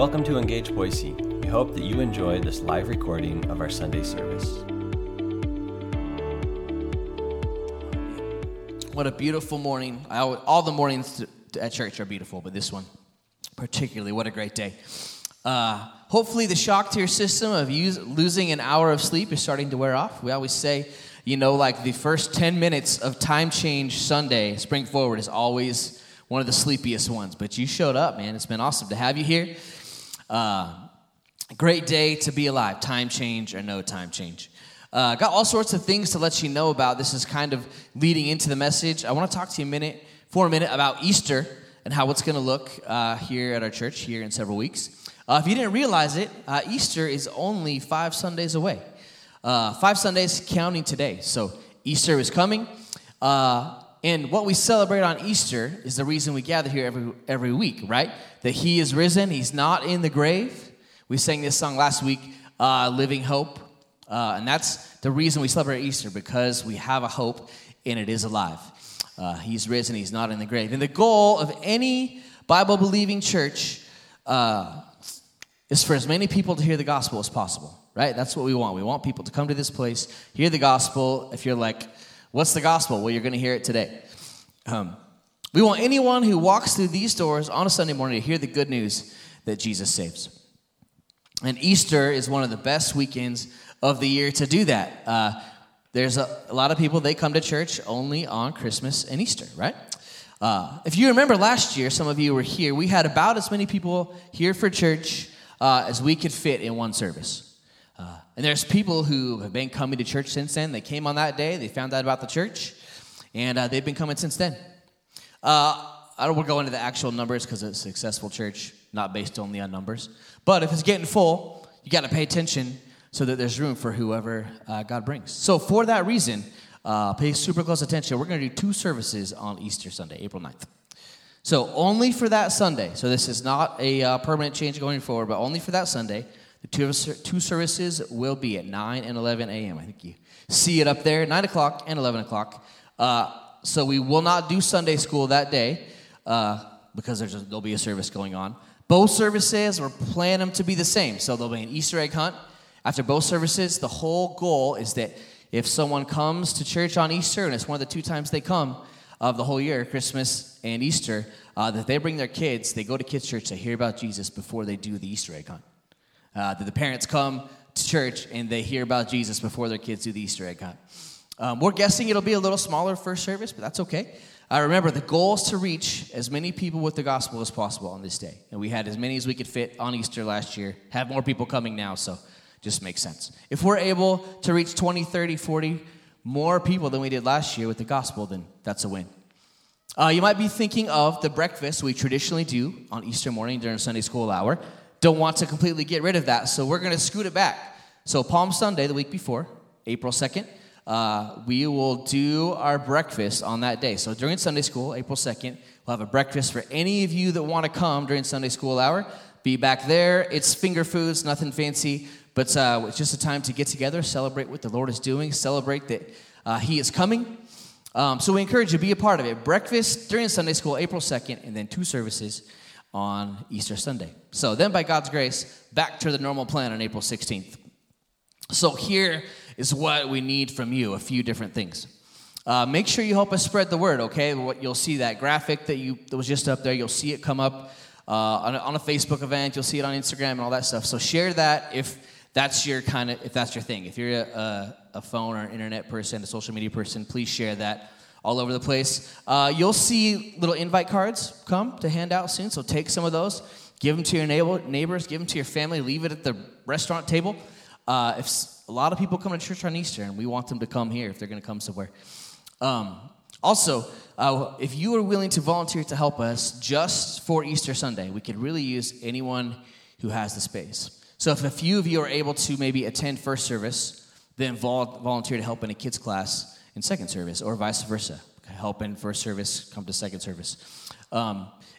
Welcome to Engage Boise. We hope that you enjoy this live recording of our Sunday service. What a beautiful morning. All the mornings at church are beautiful, but this one particularly, what a great day. Hopefully the shock to your system of losing an hour of sleep is starting to wear off. We always say, like the first 10 minutes of time change Sunday, spring forward, is always one of the sleepiest ones. But you showed up, man. It's been awesome to have you here. Great day to be alive, time change or no time change. Got all sorts of things to let you know about. This is kind of leading into the message. I want to talk to you for a minute about Easter and how it's going to look here at our church here in several weeks. If you didn't realize it, Easter is only 5 Sundays away. 5 Sundays counting today. So Easter is coming. And what we celebrate on Easter is the reason we gather here every week, right? That he is risen. He's not in the grave. We sang this song last week, Living Hope. And that's the reason we celebrate Easter, because we have a hope and it is alive. He's risen. He's not in the grave. And the goal of any Bible-believing church is for as many people to hear the gospel as possible, right? That's what we want. We want people to come to this place, hear the gospel. If you're like, what's the gospel? Well, you're going to hear it today. We want anyone who walks through these doors on a Sunday morning to hear the good news that Jesus saves. And Easter is one of the best weekends of the year to do that. There's a lot of people, they come to church only on Christmas and Easter, right? If you remember last year, some of you were here, we had about as many people here for church as we could fit in one service. And there's people who have been coming to church since then. They came on that day. They found out about the church, and they've been coming since then. I don't want to go into the actual numbers because it's a successful church, not based only on numbers. But if it's getting full, you got to pay attention so that there's room for whoever God brings. So for that reason, pay super close attention. We're going to do 2 services on Easter Sunday, April 9th. So only for that Sunday. So this is not a permanent change going forward, but only for that Sunday. The two services will be at 9 and 11 a.m. I think you see it up there, 9 o'clock and 11 o'clock. So we will not do Sunday school that day because there'll be a service going on. Both services, we're planning them to be the same. So there'll be an Easter egg hunt after both services. The whole goal is that if someone comes to church on Easter, and it's one of the 2 times they come of the whole year, Christmas and Easter, that they bring their kids, they go to kids' church to hear about Jesus before they do the Easter egg hunt. That the parents come to church and they hear about Jesus before their kids do the Easter egg hunt. We're guessing it'll be a little smaller first service, but that's okay. Remember, the goal is to reach as many people with the gospel as possible on this day. And we had as many as we could fit on Easter last year. Have more people coming now, so just makes sense. If we're able to reach 20, 30, 40 more people than we did last year with the gospel, then that's a win. You might be thinking of the breakfast we traditionally do on Easter morning during Sunday school hour. Don't want to completely get rid of that, so we're going to scoot it back. So Palm Sunday, the week before, April 2nd, we will do our breakfast on that day. So during Sunday school, April 2nd, we'll have a breakfast for any of you that want to come during Sunday school hour. Be back there. It's finger foods, nothing fancy. But it's just a time to get together, celebrate what the Lord is doing, celebrate that he is coming. So we encourage you to be a part of it. Breakfast during Sunday school, April 2nd, and then 2 services on Easter Sunday. So then by God's grace, back to the normal plan on April 16th. So here is what we need from you, a few different things. Make sure you help us spread the word, okay? You'll see that graphic that was just up there. You'll see it come up on a Facebook event. You'll see it on Instagram and all that stuff. So share that if that's your thing. If you're a phone or an internet person, a social media person, please share that all over the place. You'll see little invite cards come to hand out soon, so take some of those. Give them to your neighbors. Give them to your family. Leave it at the restaurant table. If a lot of people come to church on Easter, and we want them to come here if they're going to come somewhere. Also, if you are willing to volunteer to help us just for Easter Sunday, we could really use anyone who has the space. So if a few of you are able to maybe attend first service, then volunteer to help in a kids' class in second service, or vice versa. Help in first service, come to second service.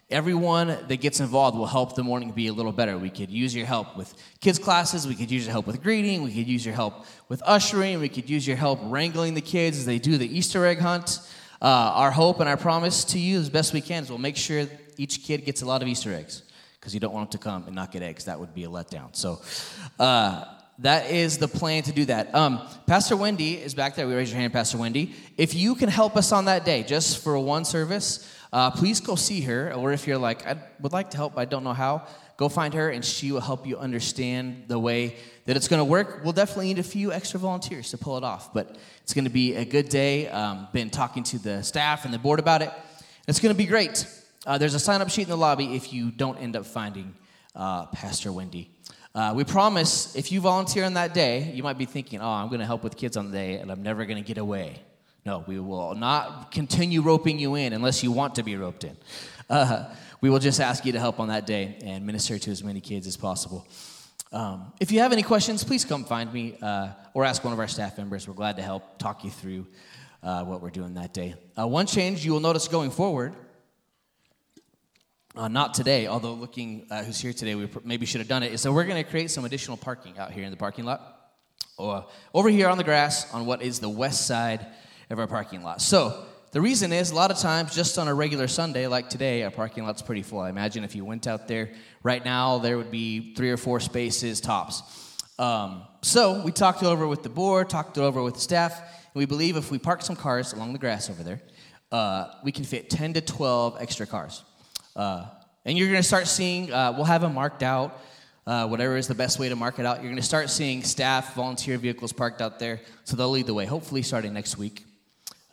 Everyone that gets involved will help the morning be a little better. We could use your help with kids' classes. We could use your help with greeting. We could use your help with ushering. We could use your help wrangling the kids as they do the Easter egg hunt. Our hope and our promise to you as best we can is we'll make sure each kid gets a lot of Easter eggs. because you don't want them to come and not get eggs. That would be a letdown. So that is the plan to do that. Pastor Wendy is back there. We raise your hand, Pastor Wendy. If you can help us on that day, just for one service, please go see her. Or if you're like, I would like to help, but I don't know how, go find her, and she will help you understand the way that it's going to work. We'll definitely need a few extra volunteers to pull it off, but it's going to be a good day. Been talking to the staff and the board about it. It's going to be great. There's a sign-up sheet in the lobby if you don't end up finding Pastor Wendy. We promise if you volunteer on that day, you might be thinking, oh, I'm going to help with kids on the day, and I'm never going to get away. No, we will not continue roping you in unless you want to be roped in. We will just ask you to help on that day and minister to as many kids as possible. If you have any questions, please come find me or ask one of our staff members. We're glad to help talk you through what we're doing that day. One change you will notice going forward, not today, although looking who's here today, we maybe should have done it, is that we're going to create some additional parking out here in the parking lot, or over here on the grass on what is the west side of our parking lot. So the reason is, a lot of times, just on a regular Sunday like today, our parking lot's pretty full. I imagine if you went out there right now, there would be 3 or 4 spaces tops. So we talked it over with the board, talked it over with the staff, and we believe if we park some cars along the grass over there, we can fit 10 to 12 extra cars. And you're going to start seeing, we'll have them marked out, whatever is the best way to mark it out. You're going to start seeing staff, volunteer vehicles parked out there, so they'll lead the way, hopefully starting next week.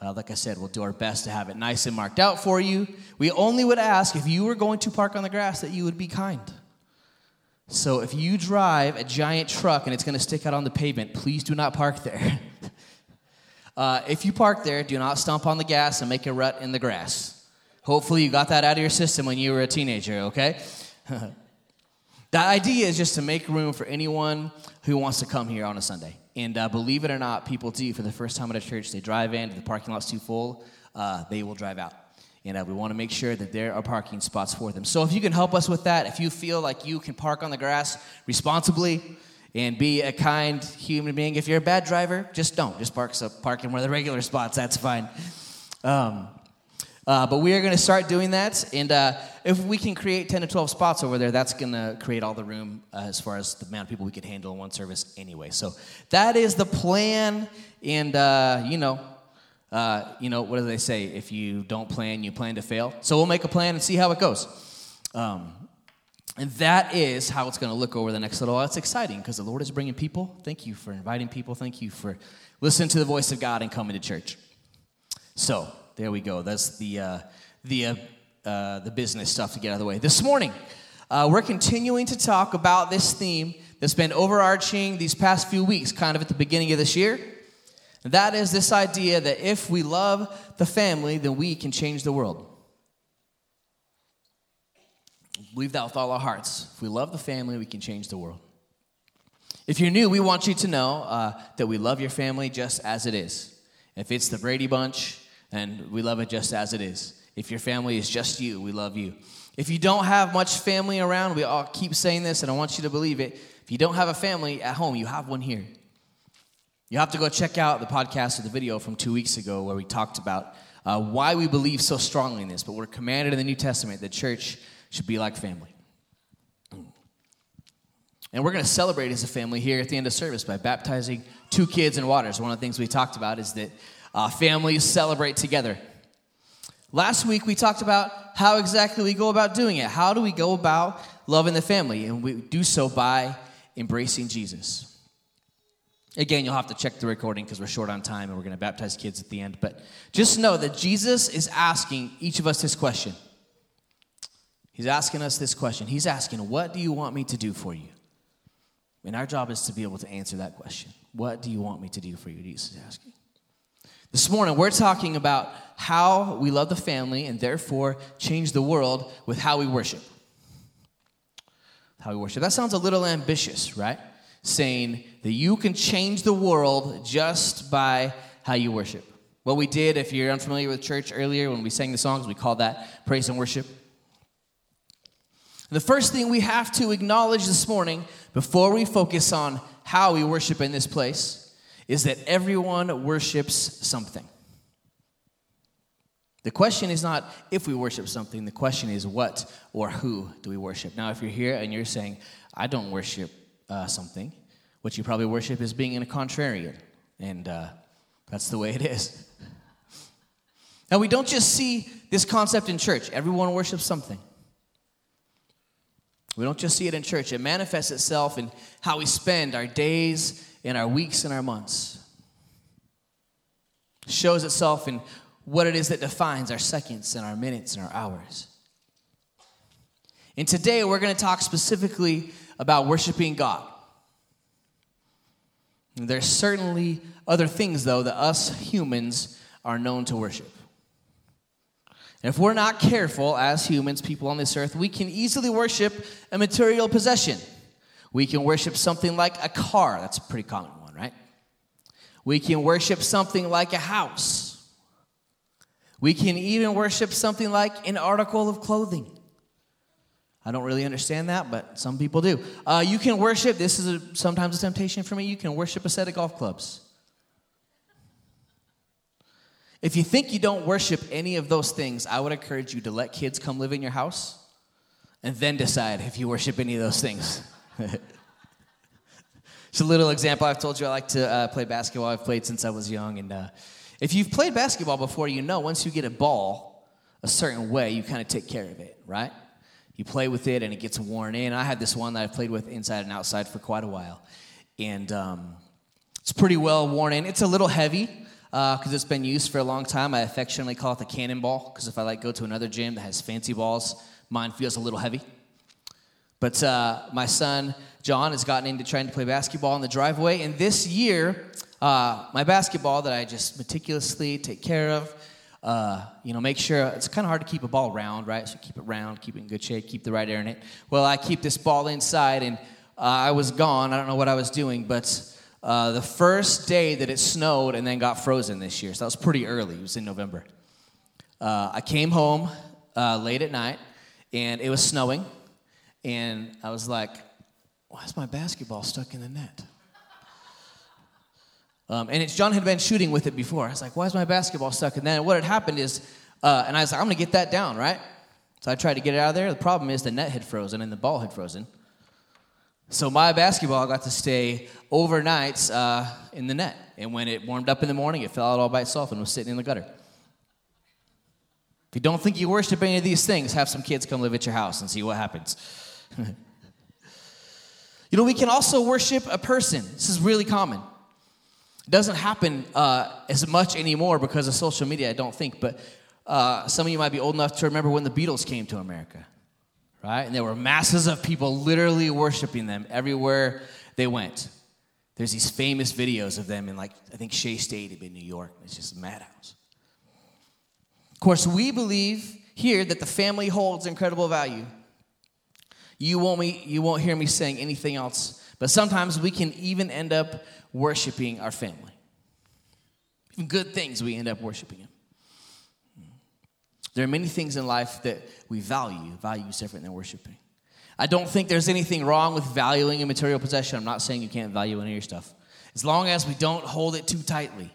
Like I said, we'll do our best to have it nice and marked out for you. We only would ask if you were going to park on the grass that you would be kind. So if you drive a giant truck and it's going to stick out on the pavement, please do not park there. If you park there, do not stomp on the gas and make a rut in the grass. Hopefully you got that out of your system when you were a teenager, okay? The idea is just to make room for anyone who wants to come here on a Sunday. And believe it or not, people do. For the first time at a church, they drive in. If the parking lot's too full, they will drive out. And we want to make sure that there are parking spots for them. So if you can help us with that, if you feel like you can park on the grass responsibly and be a kind human being. If you're a bad driver, just don't. Just park in one of the regular spots. That's fine. But we are going to start doing that, and if we can create 10 to 12 spots over there, that's going to create all the room as far as the amount of people we could handle in one service anyway. So that is the plan, and what do they say? If you don't plan, you plan to fail. So we'll make a plan and see how it goes. And that is how it's going to look over the next little while. It's exciting because the Lord is bringing people. Thank you for inviting people. Thank you for listening to the voice of God and coming to church. So there we go. That's the business stuff to get out of the way. This morning, we're continuing to talk about this theme that's been overarching these past few weeks, kind of at the beginning of this year. And that is this idea that if we love the family, then we can change the world. Believe that with all our hearts. If we love the family, we can change the world. If you're new, we want you to know that we love your family just as it is. If it's the Brady Bunch, and we love it just as it is. If your family is just you, we love you. If you don't have much family around, we all keep saying this, and I want you to believe it. If you don't have a family at home, you have one here. You have to go check out the podcast or the video from 2 weeks ago where we talked about why we believe so strongly in this. But we're commanded in the New Testament that church should be like family. And we're going to celebrate as a family here at the end of service by baptizing 2 kids in water. So one of the things we talked about is that families celebrate together. Last week, we talked about how exactly we go about doing it. How do we go about loving the family? And we do so by embracing Jesus. Again, you'll have to check the recording because we're short on time and we're going to baptize kids at the end. But just know that Jesus is asking each of us this question. He's asking us this question. He's asking, what do you want me to do for you? And our job is to be able to answer that question. What do you want me to do for you? Jesus is asking. This morning, we're talking about how we love the family and therefore change the world with how we worship. How we worship. That sounds a little ambitious, right? Saying that you can change the world just by how you worship. What we did, if you're unfamiliar with church earlier, when we sang the songs, we called that praise and worship. The first thing we have to acknowledge this morning before we focus on how we worship in this place is that everyone worships something. The question is not if we worship something. The question is what or who do we worship? Now, if you're here and you're saying, I don't worship something, what you probably worship is being in a contrarian. And that's the way it is. Now, we don't just see this concept in church. Everyone worships something. We don't just see it in church. It manifests itself in how we spend our days and our weeks and our months. It shows itself in what it is that defines our seconds and our minutes and our hours. And today we're going to talk specifically about worshiping God. There's certainly other things, though, that us humans are known to worship. And if we're not careful as humans, people on this earth, we can easily worship a material possession. We can worship something like a car. That's a pretty common one, right? We can worship something like a house. We can even worship something like an article of clothing. I don't really understand that, but some people do. You can worship, this is sometimes a temptation for me, you can worship a set of golf clubs. If you think you don't worship any of those things, I would encourage you to let kids come live in your house and then decide if you worship any of those things. It's a little example. I've told you I like to play basketball. I've played since I was young. And if you've played basketball before, you know once you get a ball a certain way, you kind of take care of it, right? You play with it, and it gets worn in. I had this one that I played with inside and outside for quite a while. And it's pretty well worn in. It's a little heavy. Because it's been used for a long time. I affectionately call it the cannonball, because if I go to another gym that has fancy balls, mine feels a little heavy. But my son, John, has gotten into trying to play basketball in the driveway, and this year, my basketball that I just meticulously take care of, make sure, it's kind of hard to keep a ball round, right? So keep it round, keep it in good shape, keep the right air in it. Well, I keep this ball inside, and I was gone. I don't know what I was doing, but the first day that it snowed and then got frozen this year, so that was pretty early. It was in November. I came home late at night, and it was snowing, and I was like, why is my basketball stuck in the net? John had been shooting with it before. I was like, why is my basketball stuck in the net? And what had happened is, and I was like, I'm going to get that down, right? So I tried to get it out of there. The problem is the net had frozen and the ball had frozen. So my basketball got to stay overnights in the net. And when it warmed up in the morning, it fell out all by itself and was sitting in the gutter. If you don't think you worship any of these things, have some kids come live at your house and see what happens. We can also worship a person. This is really common. It doesn't happen as much anymore because of social media, I don't think. But some of you might be old enough to remember when the Beatles came to America. Right? And there were masses of people literally worshiping them everywhere they went. There's these famous videos of them in, I think Shea Stadium in New York. It's just a madhouse. Of course, we believe here that the family holds incredible value. You won't hear me saying anything else, but sometimes we can even end up worshiping our family. Even good things, we end up worshiping them. There are many things in life that we value. Value is different than worshiping. I don't think there's anything wrong with valuing a material possession. I'm not saying you can't value any of your stuff, as long as we don't hold it too tightly.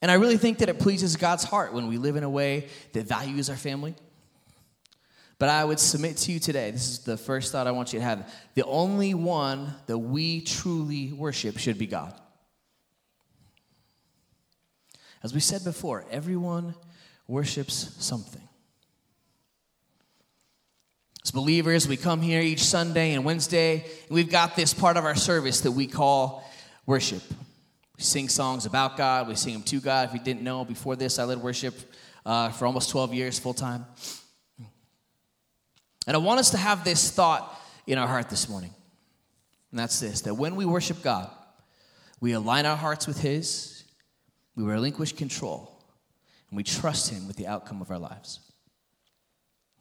And I really think that it pleases God's heart when we live in a way that values our family. But I would submit to you today, this is the first thought I want you to have, the only one that we truly worship should be God. As we said before, everyone worships something. As believers, we come here each Sunday and Wednesday, and we've got this part of our service that we call worship. We sing songs about God. We sing them to God. If you didn't know, before this, I led worship for almost 12 years full-time. And I want us to have this thought in our heart this morning, and that's this, that when we worship God, we align our hearts with His, we relinquish control, and we trust Him with the outcome of our lives.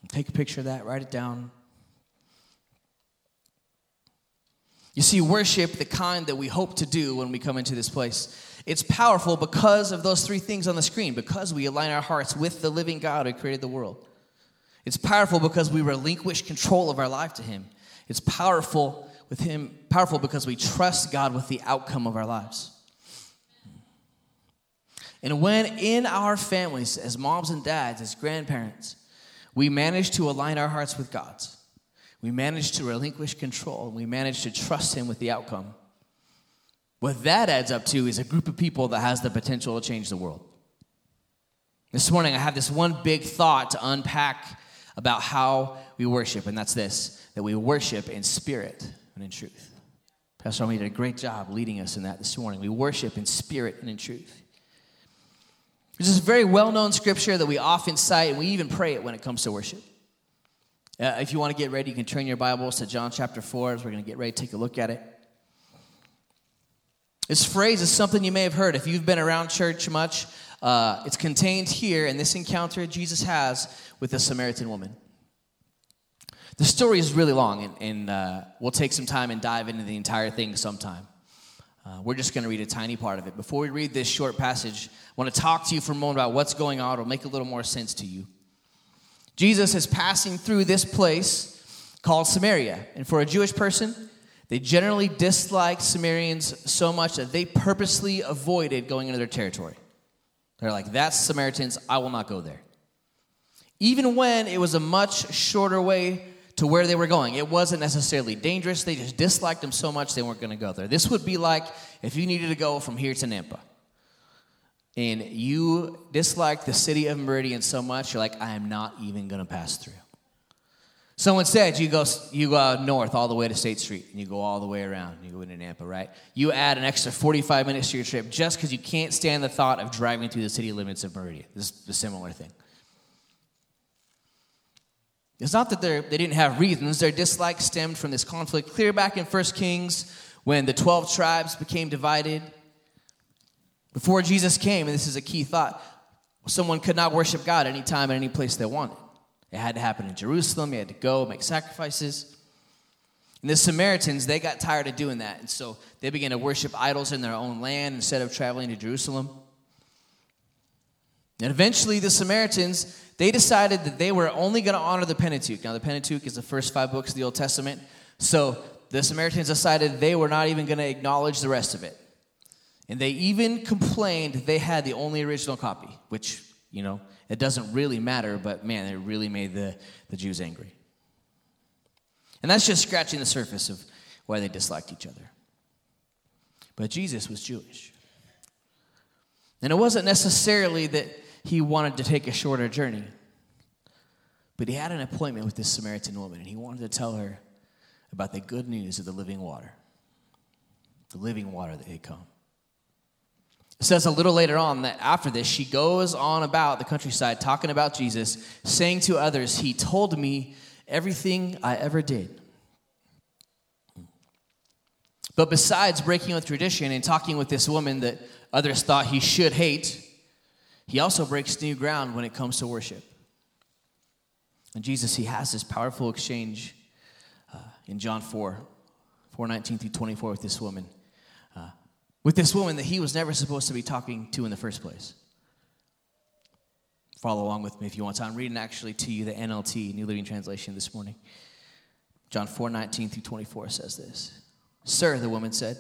And take a picture of that, write it down. You see, worship, the kind that we hope to do when we come into this place, it's powerful because of those three things on the screen, because we align our hearts with the living God who created the world. It's powerful because we relinquish control of our life to Him. It's powerful because we trust God with the outcome of our lives. And when in our families, as moms and dads, as grandparents, we manage to align our hearts with God's, we manage to relinquish control, and we manage to trust Him with the outcome, what that adds up to is a group of people that has the potential to change the world. This morning, I have this one big thought to unpack about how we worship, and that's this, that we worship in spirit and in truth. Pastor Army did a great job leading us in that this morning. We worship in spirit and in truth. This is a very well-known scripture that we often cite, and we even pray it when it comes to worship. If you want to get ready, you can turn your Bibles to John chapter 4 as we're going to get ready to take a look at it. This phrase is something you may have heard. If you've been around church much, it's contained here in this encounter Jesus has with the Samaritan woman. The story is really long, and we'll take some time and dive into the entire thing sometime. We're just going to read a tiny part of it. Before we read this short passage, I want to talk to you for a moment about what's going on. It'll make a little more sense to you. Jesus is passing through this place called Samaria. And for a Jewish person, they generally disliked Samaritans so much that they purposely avoided going into their territory. They're like, that's Samaritans. I will not go there. Even when it was a much shorter way to where they were going. It wasn't necessarily dangerous. They just disliked them so much they weren't going to go there. This would be like if you needed to go from here to Nampa. And you disliked the city of Meridian so much, you're like, I am not even going to pass through. So instead, you go north all the way to State Street, and you go all the way around, and you go into Nampa, right? You add an extra 45 minutes to your trip just because you can't stand the thought of driving through the city limits of Meridian. This is a similar thing. It's not that they didn't have reasons. Their dislike stemmed from this conflict clear back in 1 Kings when the 12 tribes became divided. Before Jesus came, and this is a key thought, someone could not worship God any time and any place they wanted. It had to happen in Jerusalem. You had to go make sacrifices. And the Samaritans, they got tired of doing that, and so they began to worship idols in their own land instead of traveling to Jerusalem. And eventually the Samaritans, they decided that they were only going to honor the Pentateuch. Now the Pentateuch is the first 5 books of the Old Testament. So the Samaritans decided they were not even going to acknowledge the rest of it. And they even complained they had the only original copy, which, you know, it doesn't really matter, but man, it really made the Jews angry. And that's just scratching the surface of why they disliked each other. But Jesus was Jewish. And it wasn't necessarily that He wanted to take a shorter journey. But He had an appointment with this Samaritan woman, and He wanted to tell her about the good news of the living water that had come. It says a little later on that after this, she goes on about the countryside talking about Jesus, saying to others, He told me everything I ever did. But besides breaking with tradition and talking with this woman that others thought He should hate, He also breaks new ground when it comes to worship. And Jesus, He has this powerful exchange in John 4:19 through 24 with this woman. With this woman that He was never supposed to be talking to in the first place. Follow along with me if you want to. I'm reading actually to you the NLT, New Living Translation, this morning. John 4:19 through 24 says this. Sir, the woman said,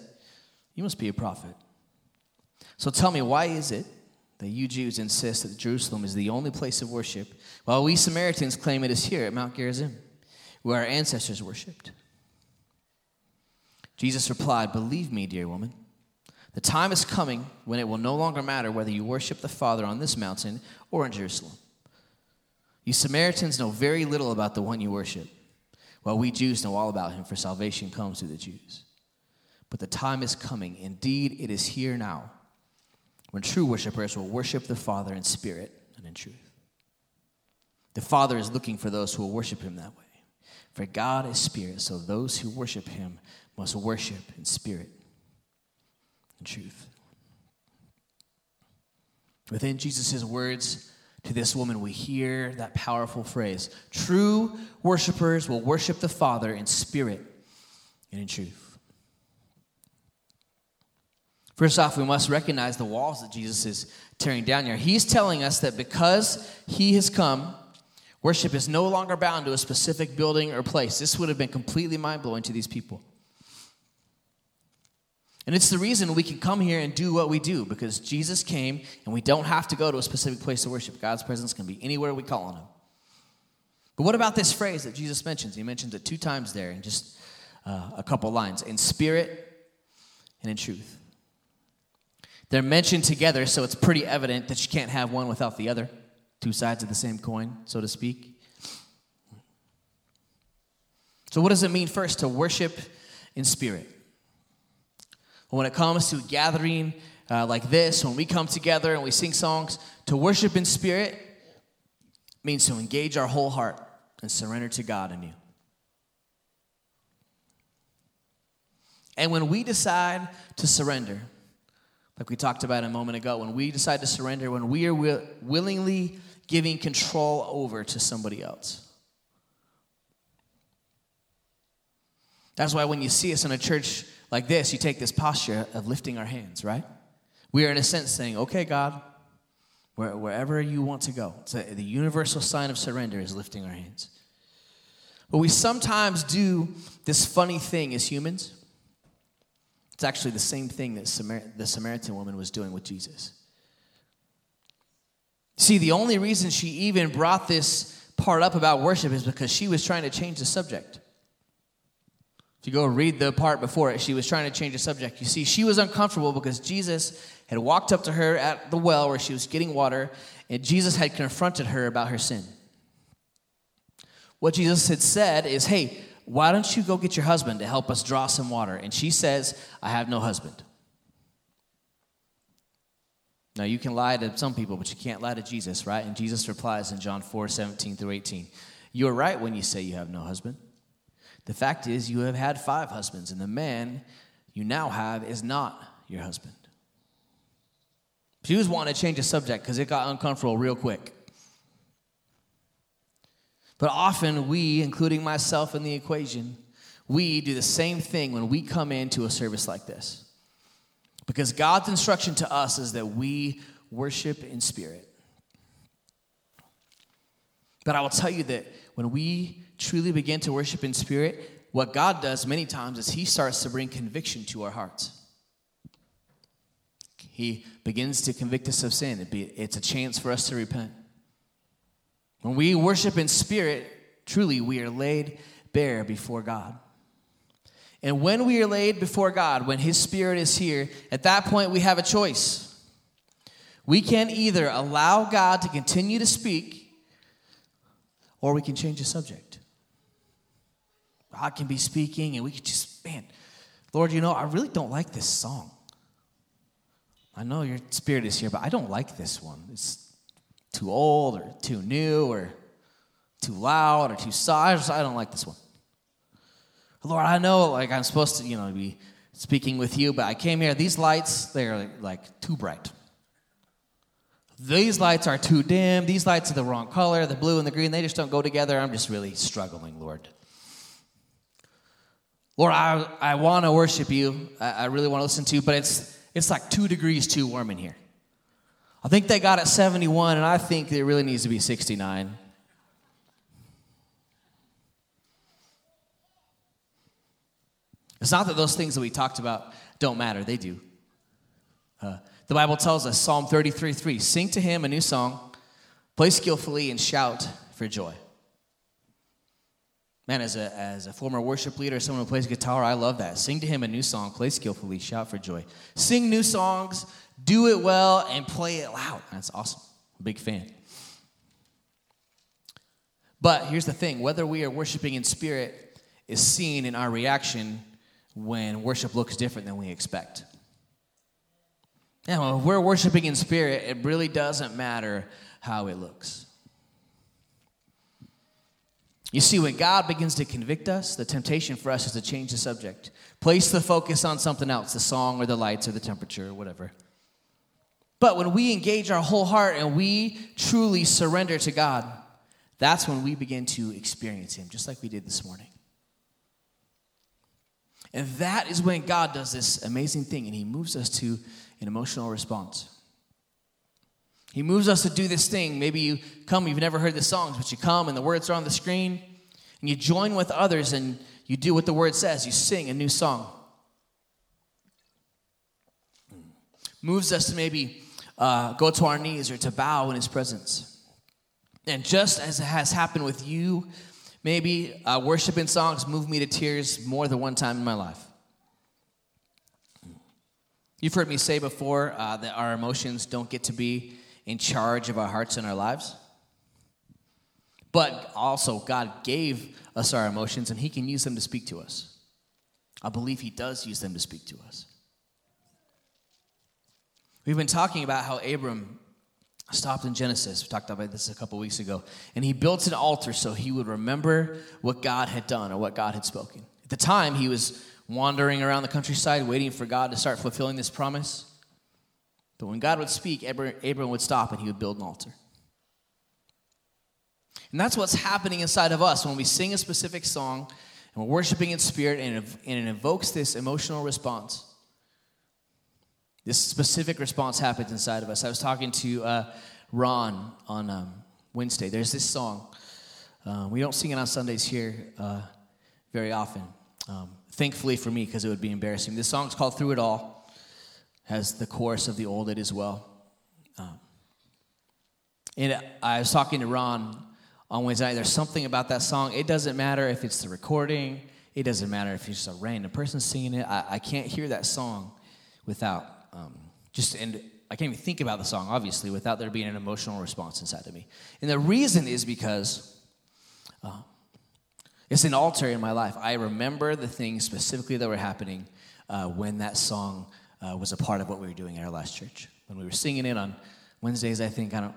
you must be a prophet. So tell me, why is it that you Jews insist that Jerusalem is the only place of worship, while we Samaritans claim it is here at Mount Gerizim, where our ancestors worshipped? Jesus replied, believe me, dear woman, the time is coming when it will no longer matter whether you worship the Father on this mountain or in Jerusalem. You Samaritans know very little about the one you worship, while we Jews know all about Him, for salvation comes through the Jews. But the time is coming, indeed it is here now, when true worshipers will worship the Father in spirit and in truth. The Father is looking for those who will worship Him that way. For God is spirit, so those who worship Him must worship in spirit and truth. Within Jesus' words to this woman, we hear that powerful phrase, true worshipers will worship the Father in spirit and in truth. First off, we must recognize the walls that Jesus is tearing down here. He's telling us that because He has come, worship is no longer bound to a specific building or place. This would have been completely mind-blowing to these people. And it's the reason we can come here and do what we do, because Jesus came, and we don't have to go to a specific place to worship. God's presence can be anywhere we call on him. But what about this phrase that Jesus mentions? He mentions it two times there in just a couple lines, in spirit and in truth. They're mentioned together, so it's pretty evident that you can't have one without the other. Two sides of the same coin, so to speak. So what does it mean first to worship in spirit? When it comes to gathering like this, when we come together and we sing songs, to worship in spirit means to engage our whole heart and surrender to God anew. And when we decide to surrender, like we talked about a moment ago, when we decide to surrender, when we are willingly giving control over to somebody else. That's why when you see us in a church like this, you take this posture of lifting our hands, right? We are, in a sense, saying, okay, God, wherever you want to go. It's the universal sign of surrender is lifting our hands. But we sometimes do this funny thing as humans. It's actually the same thing that the Samaritan woman was doing with Jesus. See, the only reason she even brought this part up about worship is because she was trying to change the subject. If you go read the part before it, she was trying to change the subject. You see, she was uncomfortable because Jesus had walked up to her at the well where she was getting water, and Jesus had confronted her about her sin. What Jesus had said is, hey, why don't you go get your husband to help us draw some water? And she says, I have no husband. Now, you can lie to some people, but you can't lie to Jesus, right? And Jesus replies in John 4:17 through 18, you are right when you say you have no husband. The fact is, you have had 5 husbands, and the man you now have is not your husband. She was wanting to change the subject because it got uncomfortable real quick. But often we, including myself in the equation, we do the same thing when we come into a service like this. Because God's instruction to us is that we worship in spirit. But I will tell you that when we truly begin to worship in spirit, what God does many times is he starts to bring conviction to our hearts. He begins to convict us of sin. It's a chance for us to repent. When we worship in spirit, truly we are laid bare before God. And when we are laid before God, when his spirit is here, at that point we have a choice. We can either allow God to continue to speak, or we can change the subject. God can be speaking, and we can just, man, Lord, you know, I really don't like this song. I know your spirit is here, but I don't like this one. It's too old or too new or too loud or too soft. I don't like this one. Lord, I know, like, I'm supposed to, you know, be speaking with you, but I came here. These lights, they're, like, too bright. These lights are too dim. These lights are the wrong color. The blue and the green, they just don't go together. I'm just really struggling, Lord. Lord, I want to worship you. I really want to listen to you, but it's like 2 degrees too warm in here. I think they got it 71, and I think it really needs to be 69. It's not that those things that we talked about don't matter. They do. The Bible tells us, Psalm 33:3, sing to him a new song, play skillfully, and shout for joy. Man, as a former worship leader, someone who plays guitar, I love that. Sing to him a new song, play skillfully, shout for joy. Sing new songs, do it well, and play it loud. That's awesome. I'm a big fan. But here's the thing. Whether we are worshiping in spirit is seen in our reaction when worship looks different than we expect. And when we're worshiping in spirit, it really doesn't matter how it looks. You see, when God begins to convict us, the temptation for us is to change the subject. Place the focus on something else, the song or the lights or the temperature or whatever. But when we engage our whole heart and we truly surrender to God, that's when we begin to experience him, just like we did this morning. And that is when God does this amazing thing, and he moves us to an emotional response. He moves us to do this thing. Maybe you come, you've never heard the songs, but you come and the words are on the screen, and you join with others and you do what the word says. You sing a new song. moves us to maybe go to our knees or to bow in his presence. And just as it has happened with you, maybe worship and songs moved me to tears more than one time in my life. You've heard me say before that our emotions don't get to be in charge of our hearts and our lives. But also, God gave us our emotions, and he can use them to speak to us. I believe he does use them to speak to us. We've been talking about how Abram stopped in Genesis. We talked about this a couple weeks ago. And he built an altar so he would remember what God had done or what God had spoken. At the time, he was wandering around the countryside, waiting for God to start fulfilling this promise. But when God would speak, Abram would stop and he would build an altar. And that's what's happening inside of us when we sing a specific song and we're worshiping in spirit, and it evokes this emotional response. This specific response happens inside of us. I was talking to Ron on Wednesday. There's this song. We don't sing it on Sundays here very often. Thankfully for me, because it would be embarrassing. This song's called Through It All. It has the chorus of the old It Is Well. And I was talking to Ron on Wednesday night. There's something about that song. It doesn't matter if it's the recording. It doesn't matter if it's just a random person singing it. I can't hear that song without and I can't even think about the song, obviously, without there being an emotional response inside of me. And the reason is because it's an altar in my life. I remember the things specifically that were happening when that song was a part of what we were doing at our last church. When we were singing it on Wednesdays, I think. I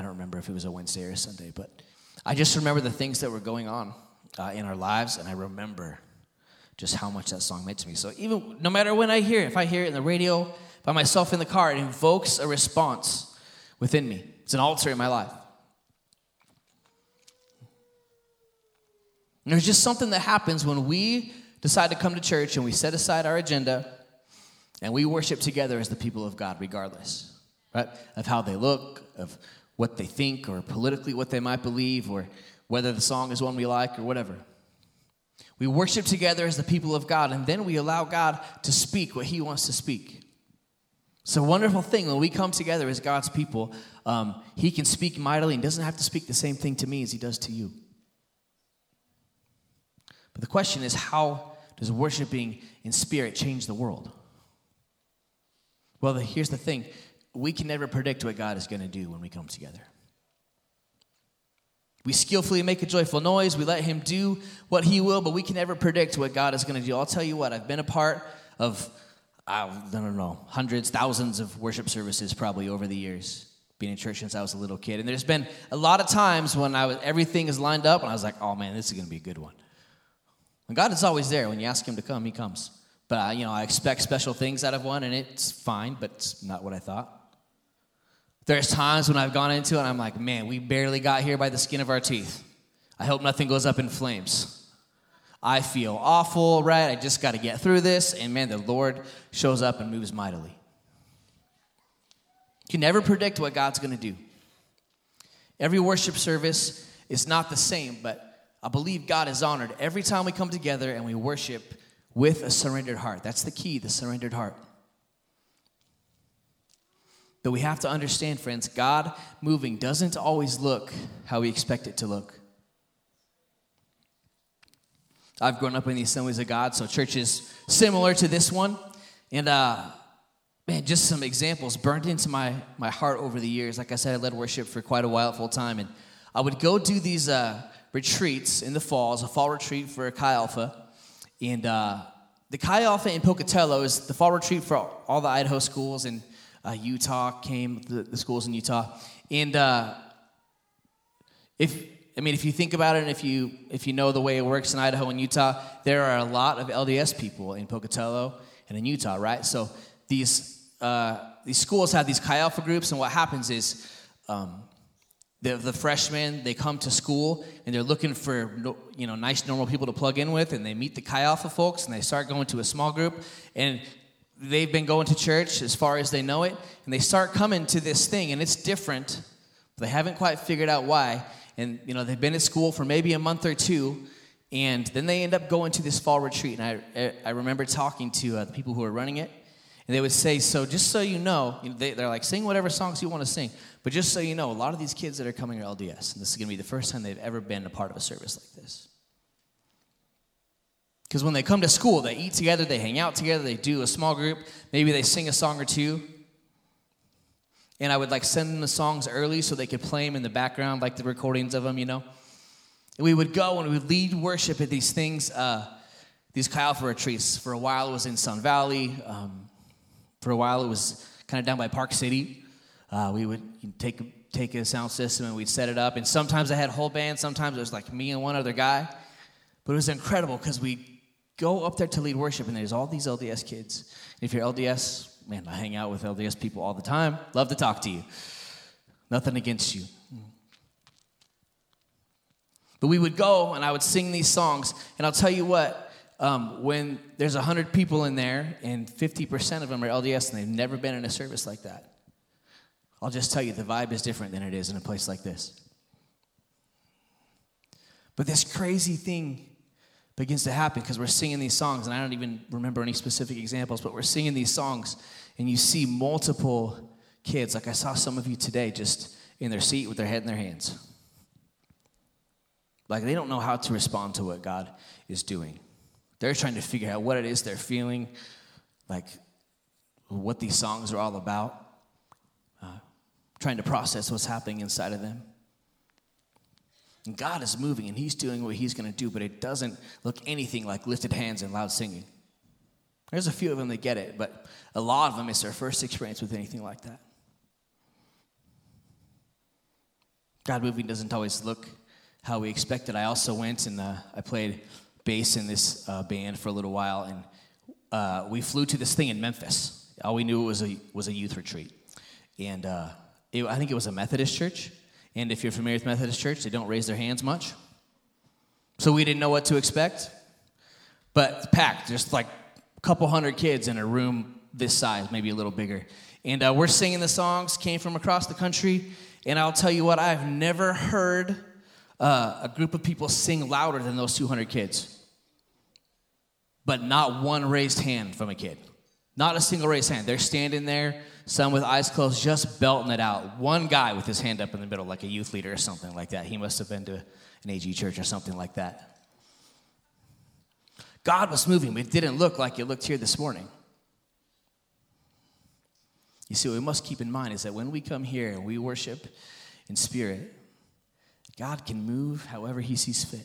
don't remember if it was a Wednesday or a Sunday, but I just remember the things that were going on in our lives, and I remember just how much that song meant to me. So even no matter when I hear it, if I hear it in the radio, by myself in the car, it invokes a response within me. It's an altar in my life. And there's just something that happens when we decide to come to church and we set aside our agenda and we worship together as the people of God, regardless, right, of how they look, of what they think, or politically what they might believe, or whether the song is one we like or whatever. We worship together as the people of God, and then we allow God to speak what he wants to speak. It's a wonderful thing when we come together as God's people. He can speak mightily and doesn't have to speak the same thing to me as he does to you. But the question is, how does worshiping in spirit change the world? Well, here's the thing. We can never predict what God is going to do when we come together. We skillfully make a joyful noise. We let him do what he will, but we can never predict what God is going to do. I'll tell you what, I've been a part of, hundreds, thousands of worship services probably over the years, being in church since I was a little kid. And there's been a lot of times when everything is lined up, and I was like, oh, man, this is going to be a good one. And God is always there. When you ask him to come, he comes. But, I expect special things out of one, and it's fine, but it's not what I thought. There's times when I've gone into it and I'm like, man, we barely got here by the skin of our teeth. I hope nothing goes up in flames. I feel awful, right? I just got to get through this. And man, the Lord shows up and moves mightily. You can never predict what God's going to do. Every worship service is not the same, but I believe God is honored every time we come together and we worship with a surrendered heart. That's the key, the surrendered heart. But we have to understand, friends, God moving doesn't always look how we expect it to look. I've grown up in the Assemblies of God, so churches similar to this one. And, just some examples burned into my heart over the years. Like I said, I led worship for quite a while full time. And I would go do these retreats in the fall. It's a fall retreat for Chi Alpha. And the Chi Alpha in Pocatello is the fall retreat for all the Idaho schools, and Utah came, the schools in Utah. And if you think about it, and if you know the way it works in Idaho and Utah, there are a lot of LDS people in Pocatello and in Utah, right? So these schools have these Chi Alpha groups, and what happens is the freshmen, they come to school, and they're looking for nice, normal people to plug in with, and they meet the Chi Alpha folks, and they start going to a small group, and they've been going to church as far as they know it, and they start coming to this thing, and it's different, but they haven't quite figured out why. And, they've been at school for maybe a month or two, and then they end up going to this fall retreat. And I remember talking to the people who are running it, And they would say, so just so you know, they're like, sing whatever songs you want to sing. But just so you know, a lot of these kids that are coming are LDS. And this is going to be the first time they've ever been a part of a service like this. Because when they come to school, they eat together, they hang out together, they do a small group. Maybe they sing a song or two. And I would like send them the songs early so they could play them in the background, like the recordings of them, you know. And we would go and we would lead worship at these things, these Chi Alpha retreats. For a while it was in Sun Valley. For a while it was kind of down by Park City. We would take a sound system and we'd set it up. And sometimes I had whole band. Sometimes it was like me and one other guy. But it was incredible because we go up there to lead worship and there's all these LDS kids. And if you're LDS... Man, I hang out with LDS people all the time. Love to talk to you. Nothing against you. But we would go, and I would sing these songs. And I'll tell you what, when there's 100 people in there, and 50% of them are LDS, and they've never been in a service like that, I'll just tell you, the vibe is different than it is in a place like this. But this crazy thing begins to happen because we're singing these songs, and I don't even remember any specific examples, but we're singing these songs, and you see multiple kids. Like I saw some of you today just in their seat with their head in their hands. Like they don't know how to respond to what God is doing. They're trying to figure out what it is they're feeling, like what these songs are all about, trying to process what's happening inside of them. And God is moving, and he's doing what he's going to do, but it doesn't look anything like lifted hands and loud singing. There's a few of them that get it, but a lot of them, it's their first experience with anything like that. God moving doesn't always look how we expect it. I also went and I played bass in this band for a little while, and we flew to this thing in Memphis. All we knew was a youth retreat. And I think it was a Methodist church. And if you're familiar with Methodist church, they don't raise their hands much. So we didn't know what to expect. But packed, just like a couple hundred kids in a room this size, maybe a little bigger. And we're singing the songs, came from across the country. And I'll tell you what, I've never heard a group of people sing louder than those 200 kids. But not one raised hand from a kid. Not a single raised hand. They're standing there, some with eyes closed, just belting it out. One guy with his hand up in the middle, like a youth leader or something like that. He must have been to an AG church or something like that. God was moving, but it didn't look like it looked here this morning. You see, what we must keep in mind is that when we come here and we worship in spirit, God can move however he sees fit.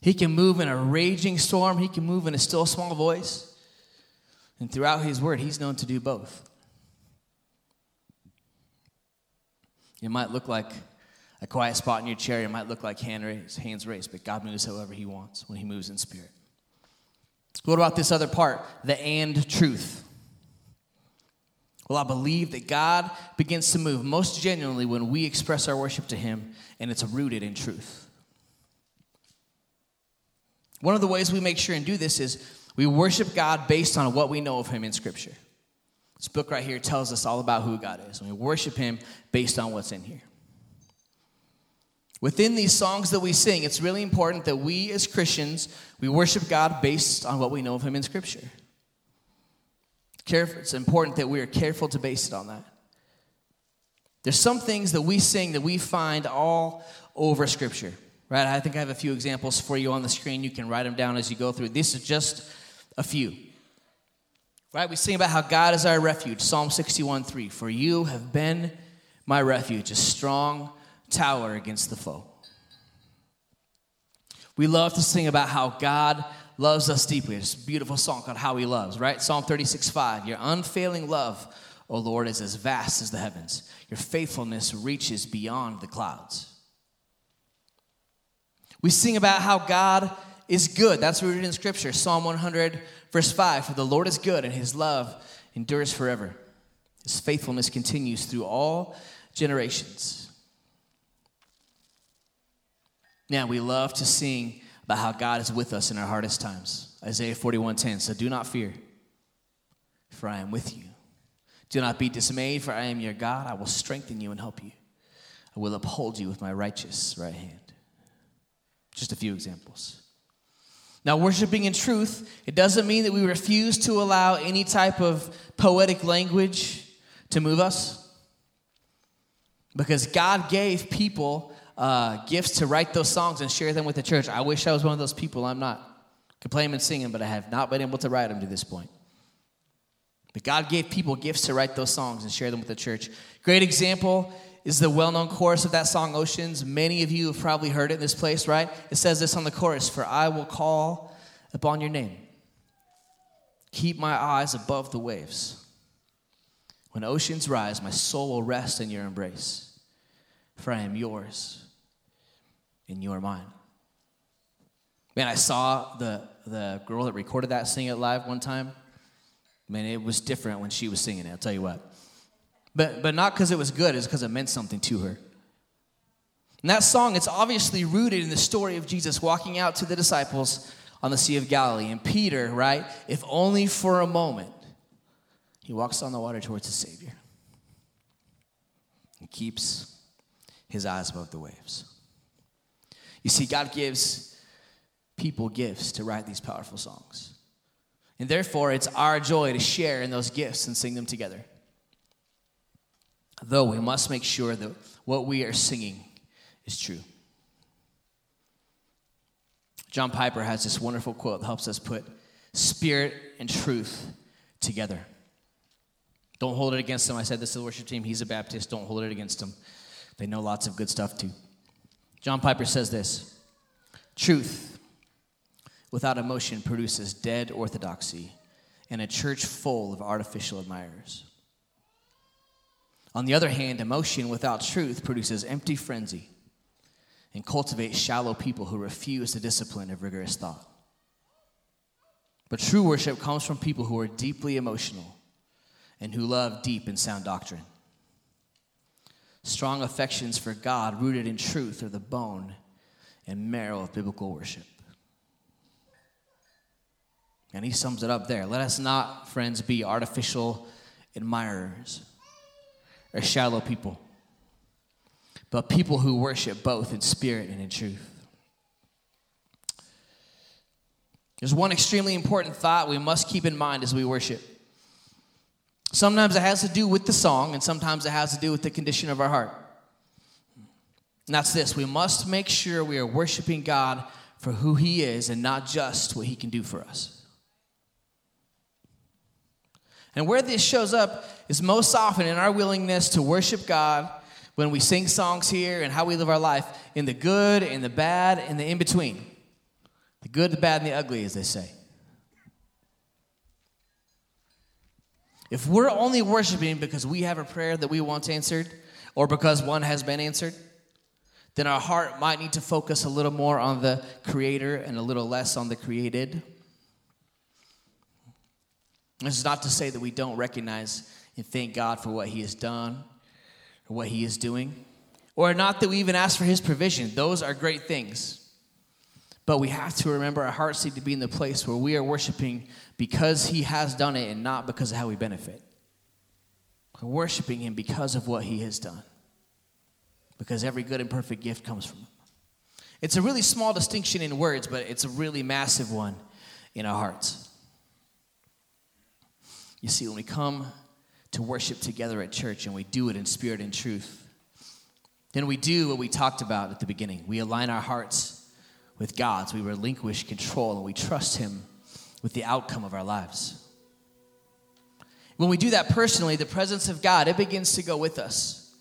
He can move in a raging storm. He can move in a still small voice. And throughout his word, he's known to do both. It might look like a quiet spot in your chair. It might look like hands raised, but God moves however he wants when he moves in spirit. What about this other part, the and truth? Well, I believe that God begins to move most genuinely when we express our worship to him, and it's rooted in truth. One of the ways we make sure and do this is we worship God based on what we know of him in Scripture. This book right here tells us all about who God is. And we worship him based on what's in here. Within these songs that we sing, it's really important that we as Christians, we worship God based on what we know of him in Scripture. It's important that we are careful to base it on that. There's some things that we sing that we find all over Scripture. Right? I think I have a few examples for you on the screen. You can write them down as you go through. This is just... a few, right? We sing about how God is our refuge. Psalm 61:3, for you have been my refuge, a strong tower against the foe. We love to sing about how God loves us deeply. It's a beautiful song called How He Loves, right? Psalm 36:5, your unfailing love, O Lord, is as vast as the heavens. Your faithfulness reaches beyond the clouds. We sing about how God is good. That's rooted in Scripture. Psalm 100, verse 5, for the Lord is good, and his love endures forever. His faithfulness continues through all generations. Now, we love to sing about how God is with us in our hardest times. Isaiah 41:10, so do not fear, for I am with you. Do not be dismayed, for I am your God. I will strengthen you and help you. I will uphold you with my righteous right hand. Just a few examples. Now, worshiping in truth, it doesn't mean that we refuse to allow any type of poetic language to move us, because God gave people gifts to write those songs and share them with the church. I wish I was one of those people. I'm not. I could play them and sing them, but I have not been able to write them to this point. But God gave people gifts to write those songs and share them with the church. Great example is the well-known chorus of that song, Oceans. Many of you have probably heard it in this place, right? It says this on the chorus: "For I will call upon your name. Keep my eyes above the waves. When oceans rise, my soul will rest in your embrace. For I am yours and you are mine." Man, I saw the girl that recorded that sing it live one time. Man, it was different when she was singing it, I'll tell you what. But not because it was good, it's because it meant something to her. And that song, it's obviously rooted in the story of Jesus walking out to the disciples on the Sea of Galilee. And Peter, right, if only for a moment, he walks on the water towards his Savior. He keeps his eyes above the waves. You see, God gives people gifts to write these powerful songs. And therefore, it's our joy to share in those gifts and sing them together. Though we must make sure that what we are singing is true. John Piper has this wonderful quote that helps us put spirit and truth together. Don't hold it against him. I said this to the worship team. He's a Baptist. Don't hold it against him. They know lots of good stuff too. John Piper says this: "Truth without emotion produces dead orthodoxy and a church full of artificial admirers. On the other hand, emotion without truth produces empty frenzy and cultivates shallow people who refuse the discipline of rigorous thought. But true worship comes from people who are deeply emotional and who love deep and sound doctrine. Strong affections for God rooted in truth are the bone and marrow of biblical worship." And he sums it up there. Let us not, friends, be artificial admirers or shallow people, but people who worship both in spirit and in truth. There's one extremely important thought we must keep in mind as we worship. Sometimes it has to do with the song, and sometimes it has to do with the condition of our heart. And that's this: we must make sure we are worshiping God for who he is and not just what he can do for us. And where this shows up is most often in our willingness to worship God when we sing songs here and how we live our life, in the good and the bad and the in-between. The good, the bad, and the ugly, as they say. If we're only worshiping because we have a prayer that we once answered or because one has been answered, then our heart might need to focus a little more on the Creator and a little less on the created. This is not to say that we don't recognize and thank God for what he has done or what he is doing, or not that we even ask for his provision. Those are great things. But we have to remember our hearts need to be in the place where we are worshiping because he has done it and not because of how we benefit. We're worshiping him because of what he has done, because every good and perfect gift comes from him. It's a really small distinction in words, but it's a really massive one in our hearts. You see, when we come to worship together at church and we do it in spirit and truth, then we do what we talked about at the beginning. We align our hearts with God's, we relinquish control and we trust him with the outcome of our lives. When we do that personally, the presence of God, it begins to go with us.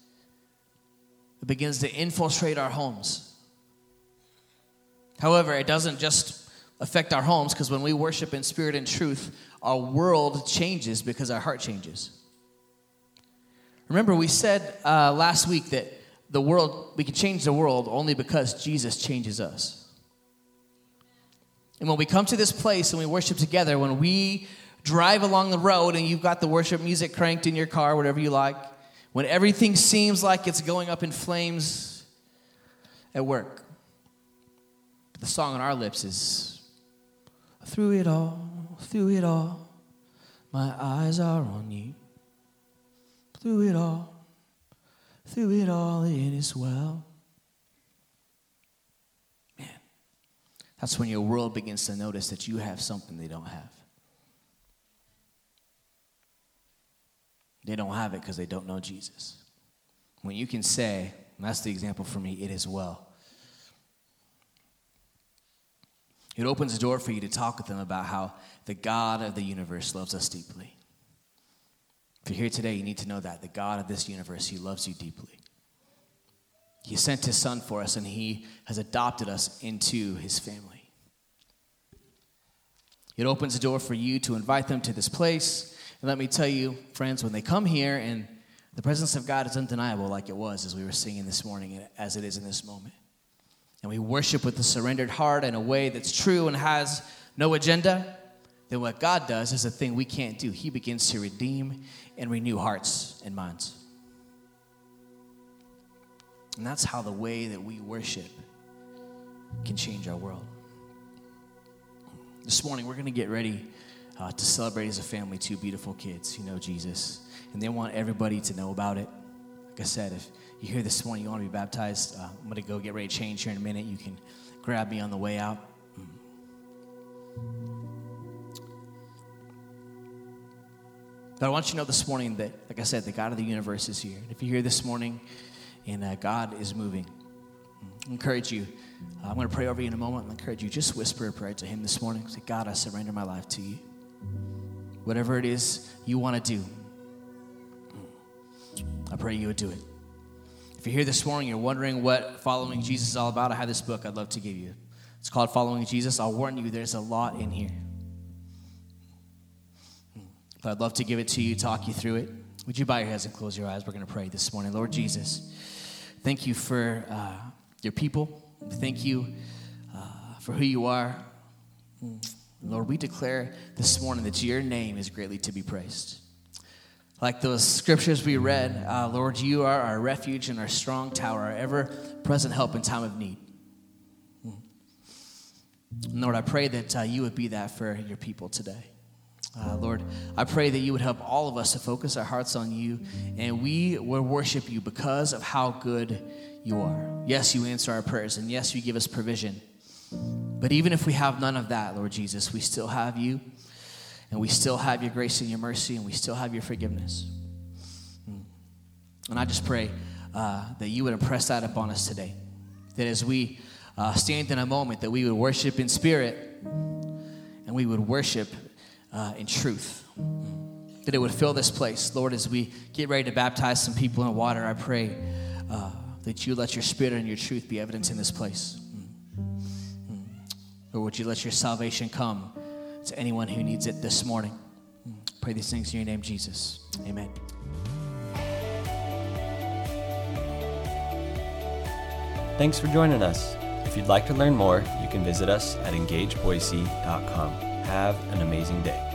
It begins to infiltrate our homes. However, it doesn't just affect our homes, because when we worship in spirit and truth, our world changes because our heart changes. Remember, we said last week that the world, we can change the world only because Jesus changes us. And when we come to this place and we worship together, when we drive along the road and you've got the worship music cranked in your car, whatever you like, when everything seems like it's going up in flames at work, the song on our lips is, through it all, my eyes are on you. Through it all, it is well. That's when your world begins to notice that you have something they don't have. They don't have it because they don't know Jesus. When you can say, and that's the example for me, it is well. It opens the door for you to talk with them about how the God of the universe loves us deeply. If you're here today, you need to know that. The God of this universe, he loves you deeply. He sent his son for us, and he has adopted us into his family. It opens the door for you to invite them to this place. And let me tell you, friends, when they come here, and the presence of God is undeniable, like it was as we were singing this morning, as it is in this moment. And we worship with a surrendered heart in a way that's true and has no agenda. Then what God does is a thing we can't do. He begins to redeem and renew hearts and minds. And that's how the way that we worship can change our world. This morning, we're going to get ready to celebrate as a family 2 beautiful kids who know Jesus. And they want everybody to know about it. Like I said, if you're here this morning, you want to be baptized, I'm going to go get ready to change here in a minute. You can grab me on the way out. But I want you to know this morning that, like I said, the God of the universe is here. If you're here this morning and God is moving, I encourage you. I'm going to pray over you in a moment. I encourage you, just whisper a prayer to him this morning. Say, God, I surrender my life to you. Whatever it is you want to do, I pray you would do it. If you're here this morning, you're wondering what following Jesus is all about, I have this book I'd love to give you. It's called Following Jesus. I'll warn you, there's a lot in here. But I'd love to give it to you, talk you through it. Would you bow your heads and close your eyes? We're going to pray this morning. Lord Jesus, thank you for your people. Thank you for who you are. Lord, we declare this morning that your name is greatly to be praised. Like those scriptures we read, Lord, you are our refuge and our strong tower, our ever-present help in time of need. Lord, I pray that you would be that for your people today. Lord, I pray that you would help all of us to focus our hearts on you, and we will worship you because of how good you are. Yes, you answer our prayers, and yes, you give us provision. But even if we have none of that, Lord Jesus, we still have you. And we still have your grace and your mercy, and we still have your forgiveness. And I just pray that you would impress that upon us today. That as we stand in a moment, that we would worship in spirit, and we would worship in truth. That it would fill this place. Lord, as we get ready to baptize some people in water, I pray that you let your spirit and your truth be evident in this place. Or would you let your salvation come to anyone who needs it this morning. Pray these things in your name, Jesus. Amen. Thanks for joining us. If you'd like to learn more, you can visit us at engageboise.com. Have an amazing day.